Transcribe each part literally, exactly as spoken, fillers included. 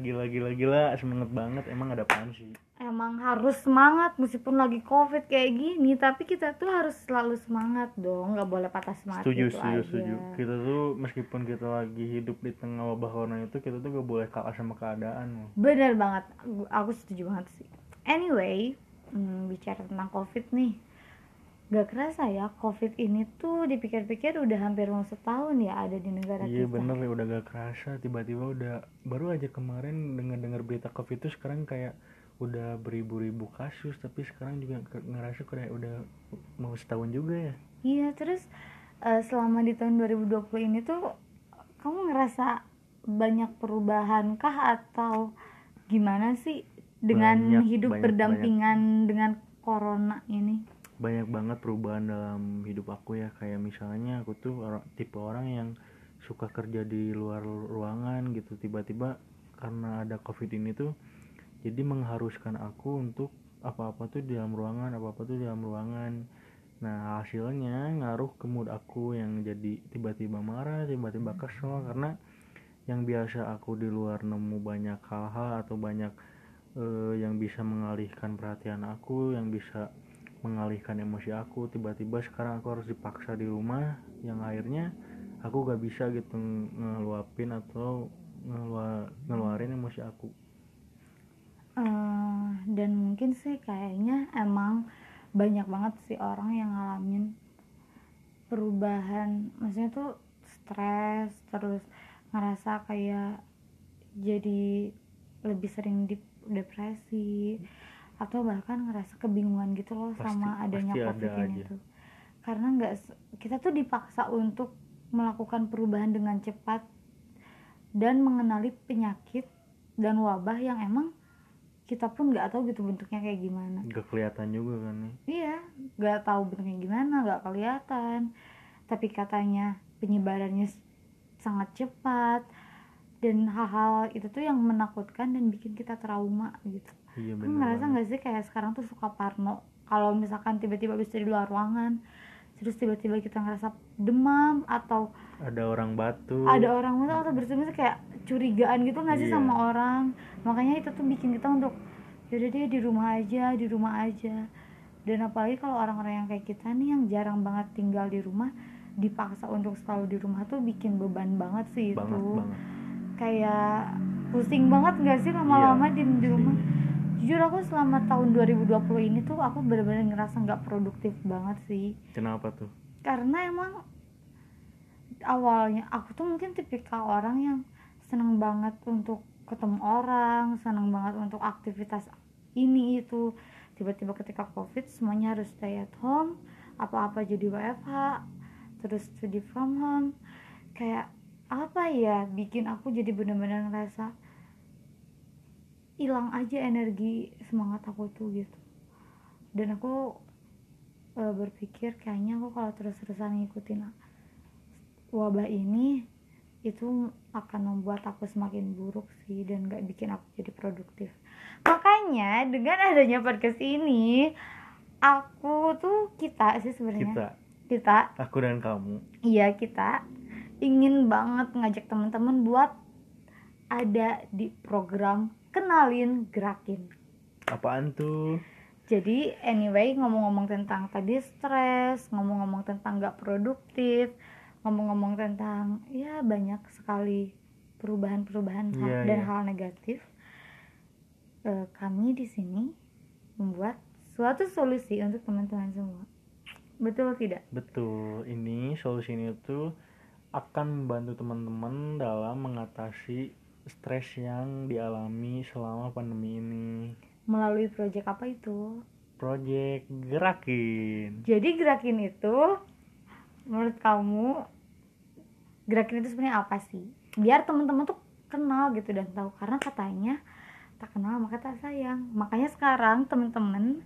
gila gila gila semangat banget. Emang ada apaan sih? Emang harus semangat meskipun lagi covid kayak gini, tapi kita tuh harus selalu semangat dong, nggak boleh patah semangat. Setuju gitu, setuju aja. Setuju. Kita tuh meskipun kita lagi hidup di tengah wabah corona itu, kita tuh nggak boleh kalah sama keadaan. Bener banget, aku setuju banget sih. Anyway, hmm, bicara tentang covid nih, gak kerasa ya covid ini tuh dipikir-pikir udah hampir mau setahun ya ada di negara iya, kita. Iya bener ya, udah gak kerasa tiba-tiba udah. Baru aja kemarin dengar-dengar berita covid itu sekarang kayak udah beribu-ribu kasus, tapi sekarang juga ngerasa kayak udah mau setahun juga ya. Iya, terus selama di tahun dua ribu dua puluh ini tuh kamu ngerasa banyak perubahan kah atau gimana sih dengan banyak, hidup banyak, berdampingan banyak. Dengan corona ini? Banyak banget perubahan dalam hidup aku ya, kayak misalnya aku tuh orang, tipe orang yang suka kerja di luar ruangan gitu, tiba-tiba karena ada covid ini tuh jadi mengharuskan aku untuk apa-apa tuh di dalam ruangan, apa-apa tuh di dalam ruangan. Nah hasilnya ngaruh ke mood aku yang jadi tiba-tiba marah, tiba-tiba kesel, karena yang biasa aku di luar nemu banyak hal-hal atau banyak eh, yang bisa mengalihkan perhatian aku, yang bisa mengalihkan emosi aku, tiba-tiba sekarang aku harus dipaksa di rumah, yang akhirnya aku gak bisa gitu ngeluapin atau ngelua- ngeluarin emosi aku. Uh, dan mungkin sih kayaknya emang banyak banget sih orang yang ngalamin perubahan, maksudnya tuh stres, terus ngerasa kayak jadi lebih sering depresi atau bahkan ngerasa kebingungan gitu loh pasti, sama adanya covid ada ini aja. Tuh karena nggak, kita tuh dipaksa untuk melakukan perubahan dengan cepat dan mengenali penyakit dan wabah yang emang kita pun nggak tahu gitu bentuknya kayak gimana, nggak kelihatan juga kan ya? Iya, nggak tahu bentuknya gimana, nggak kelihatan, tapi katanya penyebarannya sangat cepat dan hal-hal itu tuh yang menakutkan dan bikin kita trauma gitu. Iya, kamu ngerasa nggak sih kayak sekarang tuh suka parno kalau misalkan tiba-tiba bisa di luar ruangan, terus tiba-tiba kita ngerasa demam atau ada orang batuk, ada orang batuk atau bersemisal kayak curigaan gitu nggak sih iya. sama orang, makanya itu tuh bikin kita untuk yaudah deh di rumah aja, di rumah aja. Dan apalagi kalau orang-orang yang kayak kita nih yang jarang banget tinggal di rumah dipaksa untuk selalu di rumah tuh bikin beban banget sih itu. Banget, banget. Kayak pusing banget gak sih lama-lama iya, di, di rumah sih. Jujur aku selama tahun dua ribu dua puluh ini tuh aku benar-benar ngerasa gak produktif banget sih. Kenapa tuh? Karena emang awalnya aku tuh mungkin tipikal orang yang seneng banget untuk ketemu orang, seneng banget untuk aktivitas ini itu. Tiba-tiba ketika covid semuanya harus stay at home, apa-apa jadi W F H, terus study from home. Kayak apa ya, bikin aku jadi benar-benar ngerasa hilang aja energi semangat aku tuh gitu. Dan aku e, berpikir kayaknya aku kalau terus-terusan ngikutin wabah ini itu akan membuat aku semakin buruk sih dan gak bikin aku jadi produktif. Makanya dengan adanya podcast ini aku tuh kita sih sebenarnya kita, kita aku dan kamu iya kita ingin banget ngajak teman-teman buat ada di program Kenalin Gerakin. Apaan tuh? Jadi anyway, ngomong-ngomong tentang tadi stres, ngomong-ngomong tentang gak produktif, ngomong-ngomong tentang ya banyak sekali perubahan-perubahan yeah, dan yeah. hal negatif. E, kami di sini membuat suatu solusi untuk teman-teman semua. Betul tidak? Betul. Ini solusi ini tuh akan membantu teman-teman dalam mengatasi stres yang dialami selama pandemi ini. Melalui proyek apa itu? Proyek Gerakin. Jadi Gerakin itu menurut kamu Gerakin itu sebenarnya apa sih? Biar teman-teman tuh kenal gitu dan tahu, karena katanya tak kenal maka tak sayang. Makanya sekarang teman-teman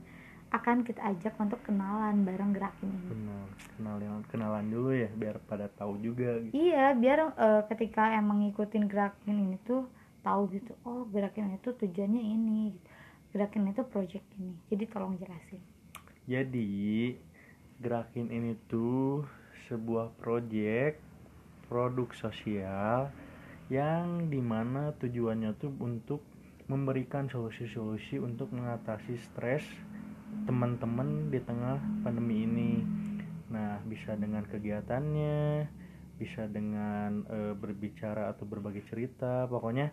akan kita ajak untuk kenalan bareng Gerakin ini. Benar, kenalan kenalan dulu ya biar pada tahu juga gitu. Iya, biar e, ketika emang ngikutin Gerakin ini tuh tahu gitu. Oh, Gerakin itu tujuannya ini. Gerakin itu project ini. Jadi tolong jelasin. Jadi, Gerakin ini tuh sebuah project produk sosial yang dimana tujuannya tuh untuk memberikan solusi-solusi untuk mengatasi stres teman-teman di tengah pandemi ini. Nah, bisa dengan kegiatannya, bisa dengan e, berbicara atau berbagi cerita, pokoknya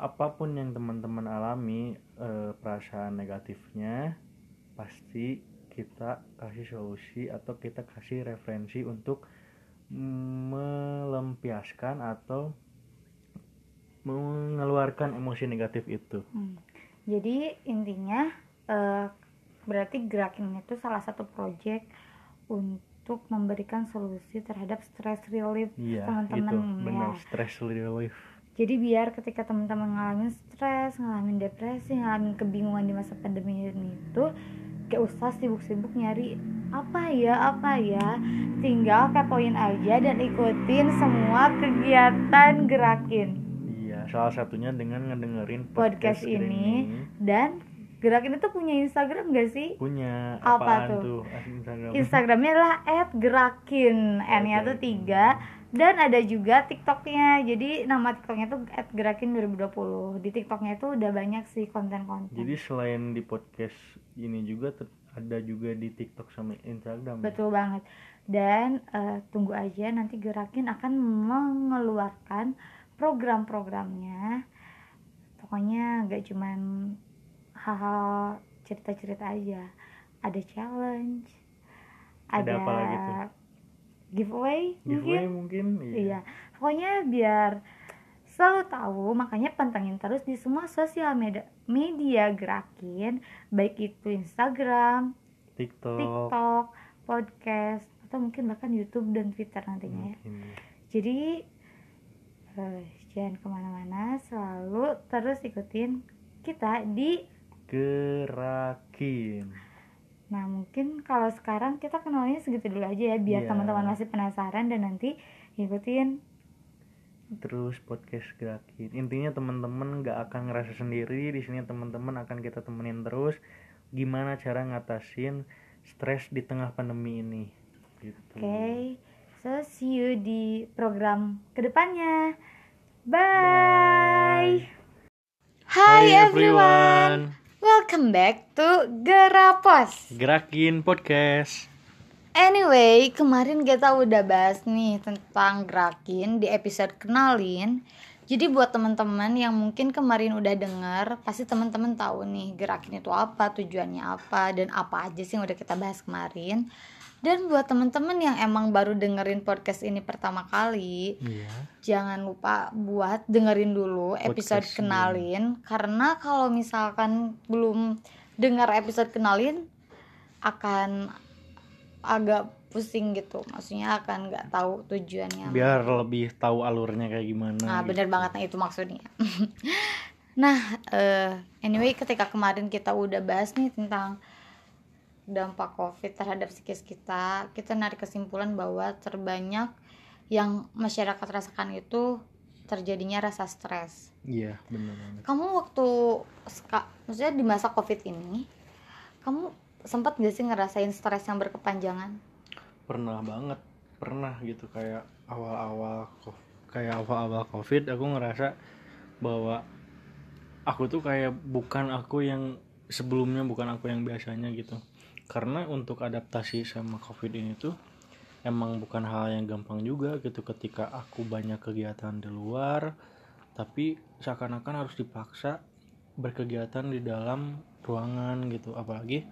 apapun yang teman-teman alami, e, perasaan negatifnya pasti kita kasih solusi atau kita kasih referensi untuk melampiaskan atau mengeluarkan emosi negatif itu. Hmm. Jadi intinya e, berarti Gerakin itu salah satu proyek untuk memberikan solusi terhadap stress relief ya, teman-teman itu, benar, ya. Stress relief. Jadi biar ketika teman-teman ngalamin stres, ngalamin depresi, ngalamin kebingungan di masa pandemi ini itu gak usah sibuk-sibuk nyari apa ya, apa ya, tinggal kepoin aja dan ikutin semua kegiatan Gerakin. Salah satunya dengan ngedengerin podcast, podcast ini. ini Dan Gerakin itu punya Instagram gak sih? Punya. Apa tuh? tuh? Instagram. Instagramnya adalah et gerakin, N-nya tuh tiga. Dan ada juga TikToknya. Jadi nama TikToknya tuh et gerakin dua ribu dua puluh. Di TikToknya tuh udah banyak sih konten-konten. Jadi selain di podcast ini juga ter- ada juga di TikTok sama Instagram. Betul ya? banget. Dan uh, tunggu aja nanti Gerakin akan mengeluarkan program-programnya, pokoknya gak cuman hal-hal cerita-cerita aja, ada challenge, ada, ada apa lagi tuh? giveaway, giveaway mungkin, mungkin iya. iya, pokoknya biar selalu tahu, makanya pantengin terus di semua sosial media, media Gerakin, baik itu Instagram, TikTok, TikTok, podcast, atau mungkin bahkan YouTube dan Twitter nantinya mungkin. ya. Jadi jangan kemana-mana, selalu terus ikutin kita di Gerakin. Nah mungkin kalau sekarang kita kenalnya segitu dulu aja ya, biar yeah. teman-teman masih penasaran dan nanti ikutin terus podcast Gerakin. Intinya teman-teman gak akan ngerasa sendiri di sini, teman-teman akan kita temenin terus gimana cara ngatasin stres di tengah pandemi ini gitu. Oke okay. So, see you di program kedepannya. Bye. Bye. Hi, Hi everyone. everyone. Welcome back to Gerapos. Gerakin Podcast. Anyway, kemarin kita udah bahas nih tentang Gerakin di episode kenalin. Jadi buat teman-teman yang mungkin kemarin udah dengar, pasti teman-teman tahu nih Gerakin itu apa, tujuannya apa, dan apa aja sih yang udah kita bahas kemarin. Dan buat teman-teman yang emang baru dengerin podcast ini pertama kali, iya. jangan lupa buat dengerin dulu episode podcast kenalin, ini. Karena kalau misalkan belum dengar episode kenalin akan agak pusing gitu, maksudnya akan nggak tahu tujuannya. Biar lebih tahu alurnya kayak gimana. Nah, gitu. Benar banget, nah itu maksudnya. Nah, uh, anyway ketika kemarin kita udah bahas nih tentang dampak COVID terhadap psikis kita, kita narik kesimpulan bahwa terbanyak yang masyarakat rasakan itu terjadinya rasa stres. Iya, benar banget. Kamu waktu, maksudnya di masa COVID ini, kamu sempat gak sih ngerasain stres yang berkepanjangan? Pernah banget, pernah gitu kayak awal-awal kayak awal-awal COVID aku ngerasa bahwa aku tuh kayak bukan aku yang sebelumnya, bukan aku yang biasanya gitu. Karena untuk adaptasi sama COVID ini tuh emang bukan hal yang gampang juga gitu, ketika aku banyak kegiatan di luar tapi seakan-akan harus dipaksa berkegiatan di dalam ruangan gitu, apalagi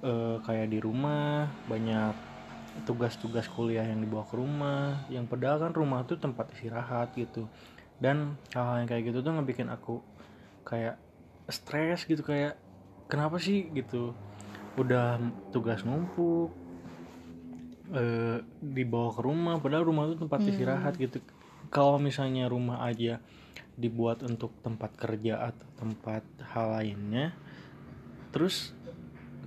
e, kayak di rumah banyak tugas-tugas kuliah yang dibawa ke rumah, yang padahal kan rumah tuh tempat istirahat gitu. Dan hal-hal yang kayak gitu tuh ngebikin aku kayak stres gitu, kayak kenapa sih gitu, udah tugas numpuk e, dibawa ke rumah padahal rumah itu tempat istirahat hmm. gitu. Kalau misalnya rumah aja dibuat untuk tempat kerja atau tempat hal lainnya, terus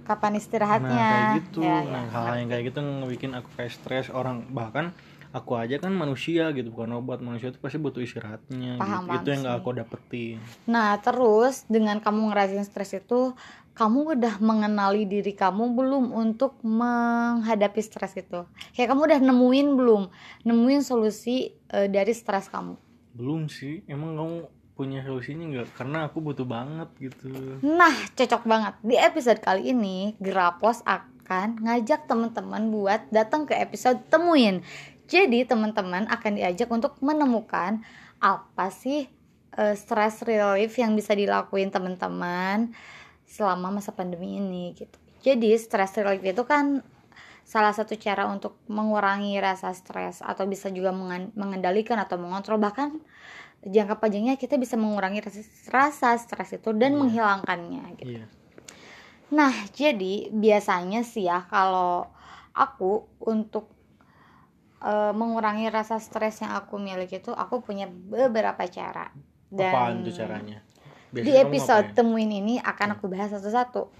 kapan istirahatnya? Nah kayak gitu ya, ya. Nah hal yang kayak gitu ngebikin aku kayak stres. Orang bahkan aku aja kan manusia gitu, bukan obat, manusia itu pasti butuh istirahatnya. Paham, gitu. Itu yang nggak aku dapetin. Nah terus dengan kamu ngerasain stres itu, kamu udah mengenali diri kamu belum untuk menghadapi stres itu? Kayak kamu udah nemuin belum? Nemuin solusi e, dari stres kamu? Belum sih, emang kamu punya solusinya nggak? Karena aku butuh banget gitu. Nah, cocok banget. Di episode kali ini, Gerapos akan ngajak teman-teman buat datang ke episode Temuin. Jadi teman-teman akan diajak untuk menemukan apa sih uh, stress relief yang bisa dilakuin teman-teman selama masa pandemi ini gitu. Jadi stress relief itu kan salah satu cara untuk mengurangi rasa stres, atau bisa juga mengendalikan atau mengontrol, bahkan jangka panjangnya kita bisa mengurangi rasa, rasa stres itu dan yeah. menghilangkannya gitu. Yeah. Nah, jadi biasanya sih ya kalau aku untuk e, mengurangi rasa stres yang aku miliki itu, aku punya beberapa cara. Dan apaan tuh caranya? Biasanya di episode Temuin ini akan aku bahas satu-satu.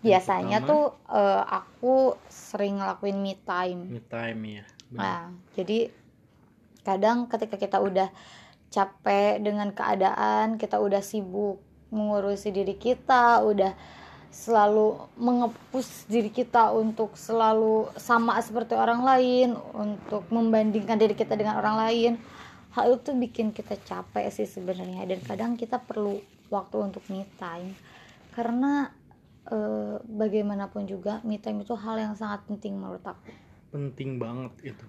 Biasanya tuh uh, aku sering ngelakuin me time. Me time ya. Bener. Nah, jadi kadang ketika kita udah capek dengan keadaan, kita udah sibuk mengurusi diri kita, udah selalu mengepus diri kita untuk selalu sama seperti orang lain, untuk membandingkan diri kita dengan orang lain. Hal itu bikin kita capek sih sebenarnya, dan kadang kita perlu waktu untuk me time. Karena E, bagaimanapun juga me time itu hal yang sangat penting menurut aku. Penting banget itu.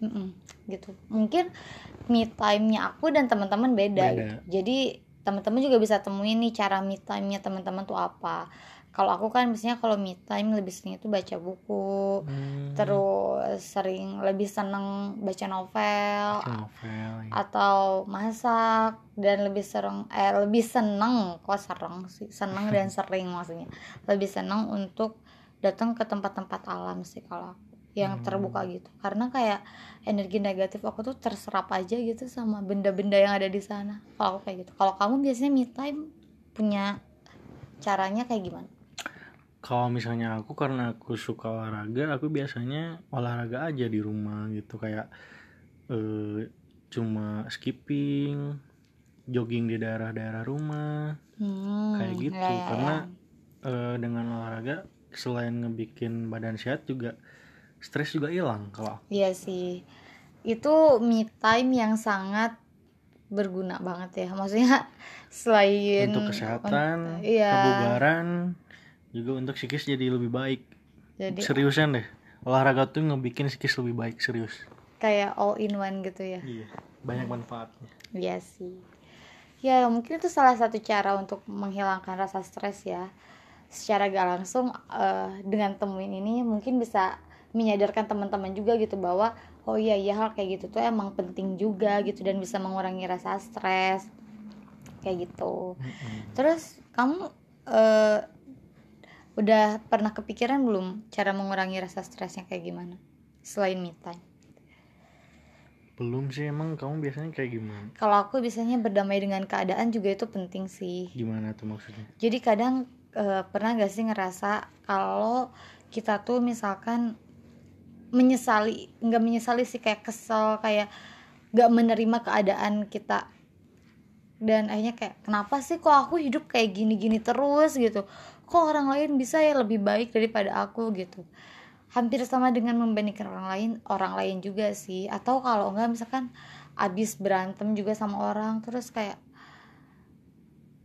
Mm-mm, gitu. Mungkin me time-nya aku dan teman-teman beda, beda. Jadi teman-teman juga bisa temuin nih cara me time-nya teman-teman tuh apa. Kalau aku kan biasanya kalau me time lebih sering itu baca buku, hmm. terus sering lebih seneng baca novel, baca novel ya. Atau masak, dan lebih sering eh lebih seneng kok sereng sih seneng dan sering maksudnya lebih seneng untuk datang ke tempat-tempat alam sih kalau yang hmm. terbuka gitu, karena kayak energi negatif aku tuh terserap aja gitu sama benda-benda yang ada di sana. Kalau aku kayak gitu. Kalau kamu biasanya me time punya caranya kayak gimana? Kalau misalnya aku, karena aku suka olahraga, aku biasanya olahraga aja di rumah gitu, kayak eh, cuma skipping, jogging di daerah-daerah rumah, hmm, kayak gitu ya, ya, ya. Karena eh, dengan olahraga selain ngebikin badan sehat juga stres juga hilang kalau. Iya sih, itu me time yang sangat berguna banget ya, maksudnya selain untuk kesehatan, un- iya. kebugaran, juga untuk psikis jadi lebih baik. Jadi, seriusan deh, olahraga tuh ngebikin psikis lebih baik, serius. Kayak all in one gitu ya. Iya, banyak manfaatnya. Iya sih. Ya mungkin itu salah satu cara untuk menghilangkan rasa stres ya. Secara gak langsung uh, dengan Temuin ini mungkin bisa menyadarkan teman-teman juga gitu bahwa oh iya iya hal kayak gitu tuh emang penting juga gitu, dan bisa mengurangi rasa stres kayak gitu. Mm-hmm. Terus kamu uh, udah pernah kepikiran belum cara mengurangi rasa stresnya kayak gimana selain me time? Belum sih. Emang kamu biasanya kayak gimana? Kalau aku biasanya berdamai dengan keadaan juga itu penting sih. Gimana tuh maksudnya? Jadi kadang uh, pernah gak sih ngerasa kalau kita tuh misalkan menyesali, nggak menyesali sih, kayak kesel, kayak nggak menerima keadaan kita, dan akhirnya kayak kenapa sih kok aku hidup kayak gini-gini terus gitu, kok orang lain bisa ya lebih baik daripada aku gitu. Hampir sama dengan membandingkan orang lain orang lain juga sih. Atau kalau nggak misalkan abis berantem juga sama orang, terus kayak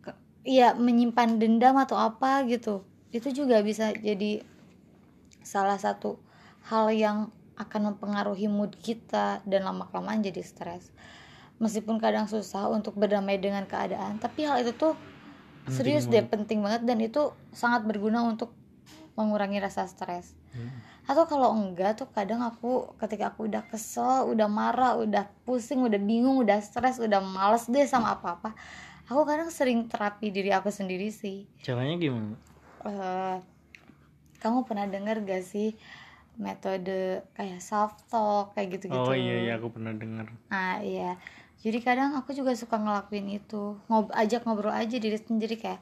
ke, ya menyimpan dendam atau apa gitu, itu juga bisa jadi salah satu hal yang akan mempengaruhi mood kita, dan lama-kelamaan jadi stres. Meskipun kadang susah untuk berdamai dengan keadaan, tapi hal itu tuh penting, serius deh, penting banget, dan itu sangat berguna untuk mengurangi rasa stres. Hmm. Atau kalau enggak tuh kadang aku ketika aku udah kesel, udah marah, udah pusing, udah bingung, udah stres, udah malas deh sama apa-apa, aku kadang sering terapi diri aku sendiri sih. Caranya gimana? Uh, kamu pernah dengar gak sih metode kayak soft talk kayak gitu-gitu? Oh iya, iya aku pernah dengar. Ah iya. Jadi kadang aku juga suka ngelakuin itu. Ngob ajak ngobrol aja diri sendiri kayak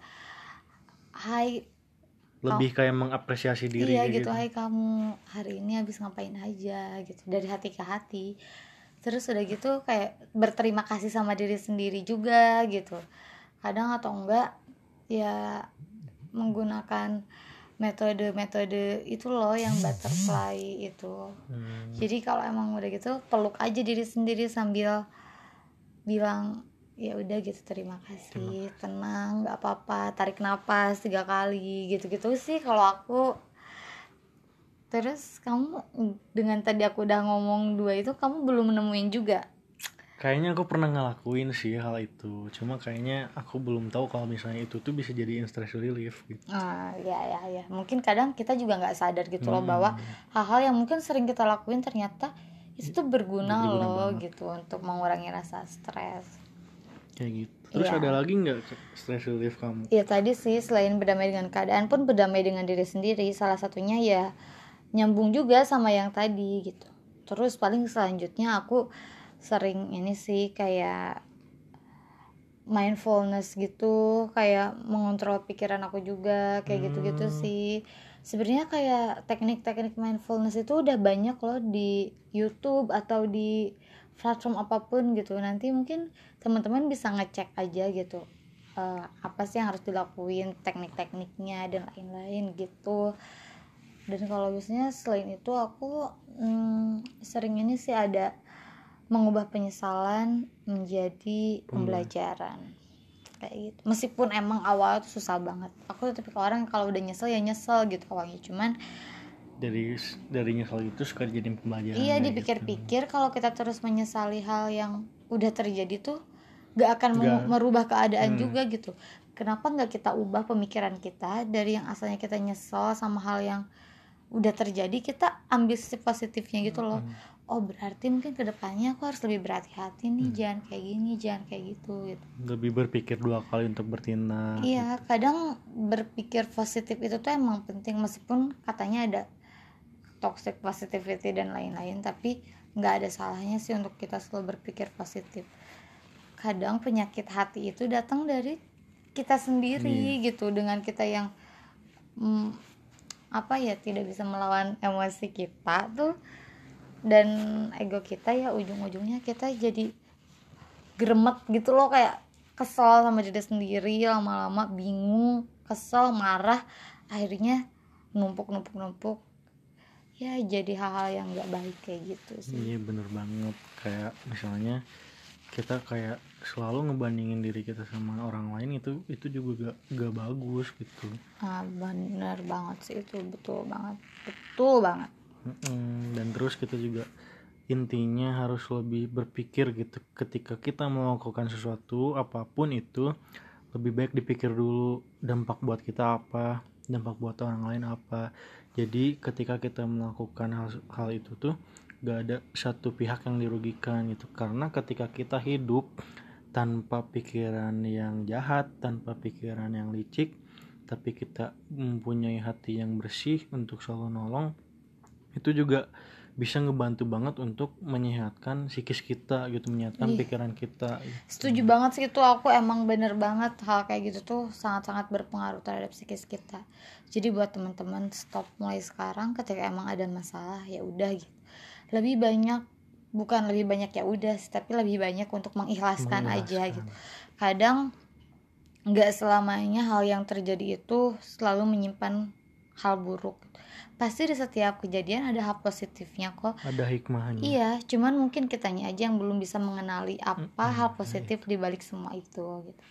hai, lebih kayak mengapresiasi diri. Iya gitu, gitu, hai kamu hari ini habis ngapain aja gitu, dari hati ke hati. Terus udah gitu kayak berterima kasih sama diri sendiri juga gitu. Kadang atau enggak ya menggunakan metode-metode itu loh yang butterfly itu. Hmm. Jadi kalau emang udah gitu peluk aja diri sendiri sambil bilang ya udah gitu, terima kasih, terima. tenang, nggak apa-apa, tarik nafas tiga kali gitu-gitu sih kalau aku. Terus kamu dengan tadi aku udah ngomong dua itu, kamu belum nemuin juga? Kayaknya aku pernah ngelakuin sih hal itu, cuma kayaknya aku belum tahu kalau misalnya itu tuh bisa jadi stress relief gitu. Ah ya ya ya, mungkin kadang kita juga nggak sadar gitu hmm. loh bahwa hal-hal yang mungkin sering kita lakuin ternyata itu tuh berguna, berguna loh banget. Gitu untuk mengurangi rasa stres. Kayak gitu. Terus ya. Ada lagi nggak stress relief kamu? Ya tadi sih selain berdamai dengan keadaan pun berdamai dengan diri sendiri, salah satunya ya nyambung juga sama yang tadi gitu. Terus paling selanjutnya aku sering ini sih kayak mindfulness gitu, kayak mengontrol pikiran aku juga kayak hmm. gitu-gitu sih. Sebenarnya kayak teknik-teknik mindfulness itu udah banyak loh di YouTube atau di platform apapun gitu. Nanti mungkin teman-teman bisa ngecek aja gitu, uh, apa sih yang harus dilakuin, teknik-tekniknya dan lain-lain gitu. Dan kalau biasanya selain itu aku hmm, sering ini sih ada mengubah penyesalan menjadi pembelajaran kayak gitu. Meskipun emang awal tuh susah banget, aku tipe orang kalau udah nyesel ya nyesel gitu awalnya, cuman dari dari nyesel itu suka jadi pembelajaran. Iya, dipikir-pikir gitu. Kalau kita terus menyesali hal yang udah terjadi tuh gak akan gak. merubah keadaan hmm. juga gitu. Kenapa gak kita ubah pemikiran kita dari yang asalnya kita nyesel sama hal yang udah terjadi, kita ambil sisi positifnya gitu loh. hmm. Oh berarti mungkin kedepannya aku harus lebih berhati-hati nih, hmm. jangan kayak gini, jangan kayak gitu, gitu. Lebih berpikir dua kali untuk bertindak. Iya, gitu. Kadang berpikir positif itu tuh emang penting, meskipun katanya ada toxic positivity dan lain-lain, tapi nggak ada salahnya sih untuk kita selalu berpikir positif. Kadang penyakit hati itu datang dari kita sendiri hmm. gitu, dengan kita yang hmm, apa ya tidak bisa melawan emosi kita tuh. Dan ego kita ya ujung-ujungnya kita jadi geremet gitu loh, kayak kesel sama diri sendiri, lama-lama bingung, kesel, marah, akhirnya numpuk-numpuk-numpuk ya jadi hal-hal yang gak baik kayak gitu sih. Iya bener banget, kayak misalnya kita kayak selalu ngebandingin diri kita sama orang lain, itu itu juga gak, gak bagus gitu. Ah bener banget sih itu, betul banget, betul banget. Dan terus kita juga intinya harus lebih berpikir gitu, ketika kita melakukan sesuatu apapun itu lebih baik dipikir dulu dampak buat kita apa, dampak buat orang lain apa. Jadi ketika kita melakukan hal, hal itu tuh gak ada satu pihak yang dirugikan gitu, karena ketika kita hidup tanpa pikiran yang jahat, tanpa pikiran yang licik, tapi kita mempunyai hati yang bersih untuk selalu nolong, itu juga bisa ngebantu banget untuk menyehatkan psikis kita gitu, menyehatkan Ih. pikiran kita gitu. Setuju banget sih itu, aku emang bener banget hal kayak gitu tuh sangat-sangat berpengaruh terhadap psikis kita. Jadi buat teman-teman stop mulai sekarang, ketika emang ada masalah ya udah gitu. Lebih banyak, bukan lebih banyak ya udah, tapi lebih banyak untuk mengikhlaskan, mengikhlaskan aja gitu. Kadang nggak selamanya hal yang terjadi itu selalu menyimpan hal buruk. Pasti di setiap kejadian ada hal positifnya kok, ada hikmahnya. Iya, cuman mungkin kitanya aja yang belum bisa mengenali apa mm-hmm. hal positif di balik semua itu gitu.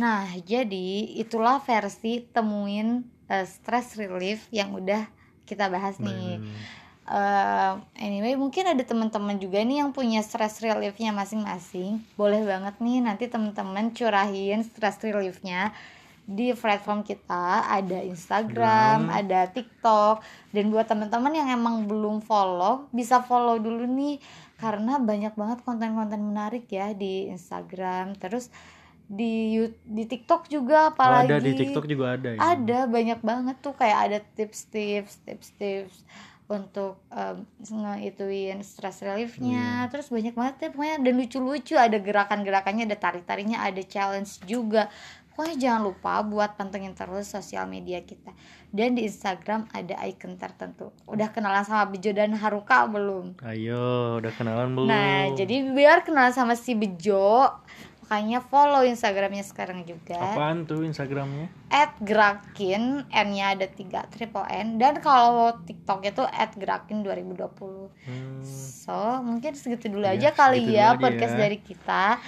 Nah, jadi itulah versi temuin uh, stress relief yang udah kita bahas nih. Mm. Uh, anyway, mungkin ada teman-teman juga nih yang punya stress reliefnya masing-masing. Boleh banget nih nanti teman-teman curahin stress reliefnya di platform kita, ada Instagram, hmm. ada TikTok. Dan buat teman-teman yang emang belum follow, bisa follow dulu nih, karena banyak banget konten-konten menarik ya di Instagram. Terus di di TikTok juga apalagi. Oh, ada di TikTok juga ada ya. Ada banyak banget tuh, kayak ada tips-tips, tips-tips untuk um, ngeituin stress reliefnya, yeah. Terus banyak banget ya pokoknya, dan lucu-lucu, ada gerakan-gerakannya, ada tarik-tariknya, ada challenge juga. Pokoknya jangan lupa buat pantengin terus sosial media kita. Dan di Instagram ada icon tertentu. Udah kenalan sama Bejo dan Haruka belum? Ayo, udah kenalan belum? Nah, jadi biar kenalan sama si Bejo, makanya follow Instagramnya sekarang juga. Apaan tuh Instagramnya? et Gerakin, N-nya ada tiga, triple N. Dan kalau TikToknya tuh et Gerakin dua ribu dua puluh. Hmm. So mungkin segitu dulu ya, aja kali ya podcast ya. Dari kita.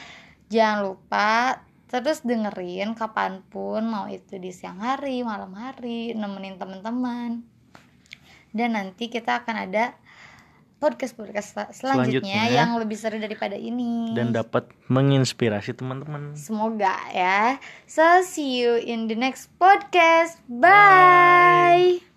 Jangan lupa terus dengerin kapanpun, mau itu di siang hari, malam hari, nemenin teman-teman. Dan nanti kita akan ada podcast-podcast selanjutnya, selanjutnya yang lebih seru daripada ini dan dapat menginspirasi teman-teman. Semoga ya. So see you in the next podcast. Bye. Bye.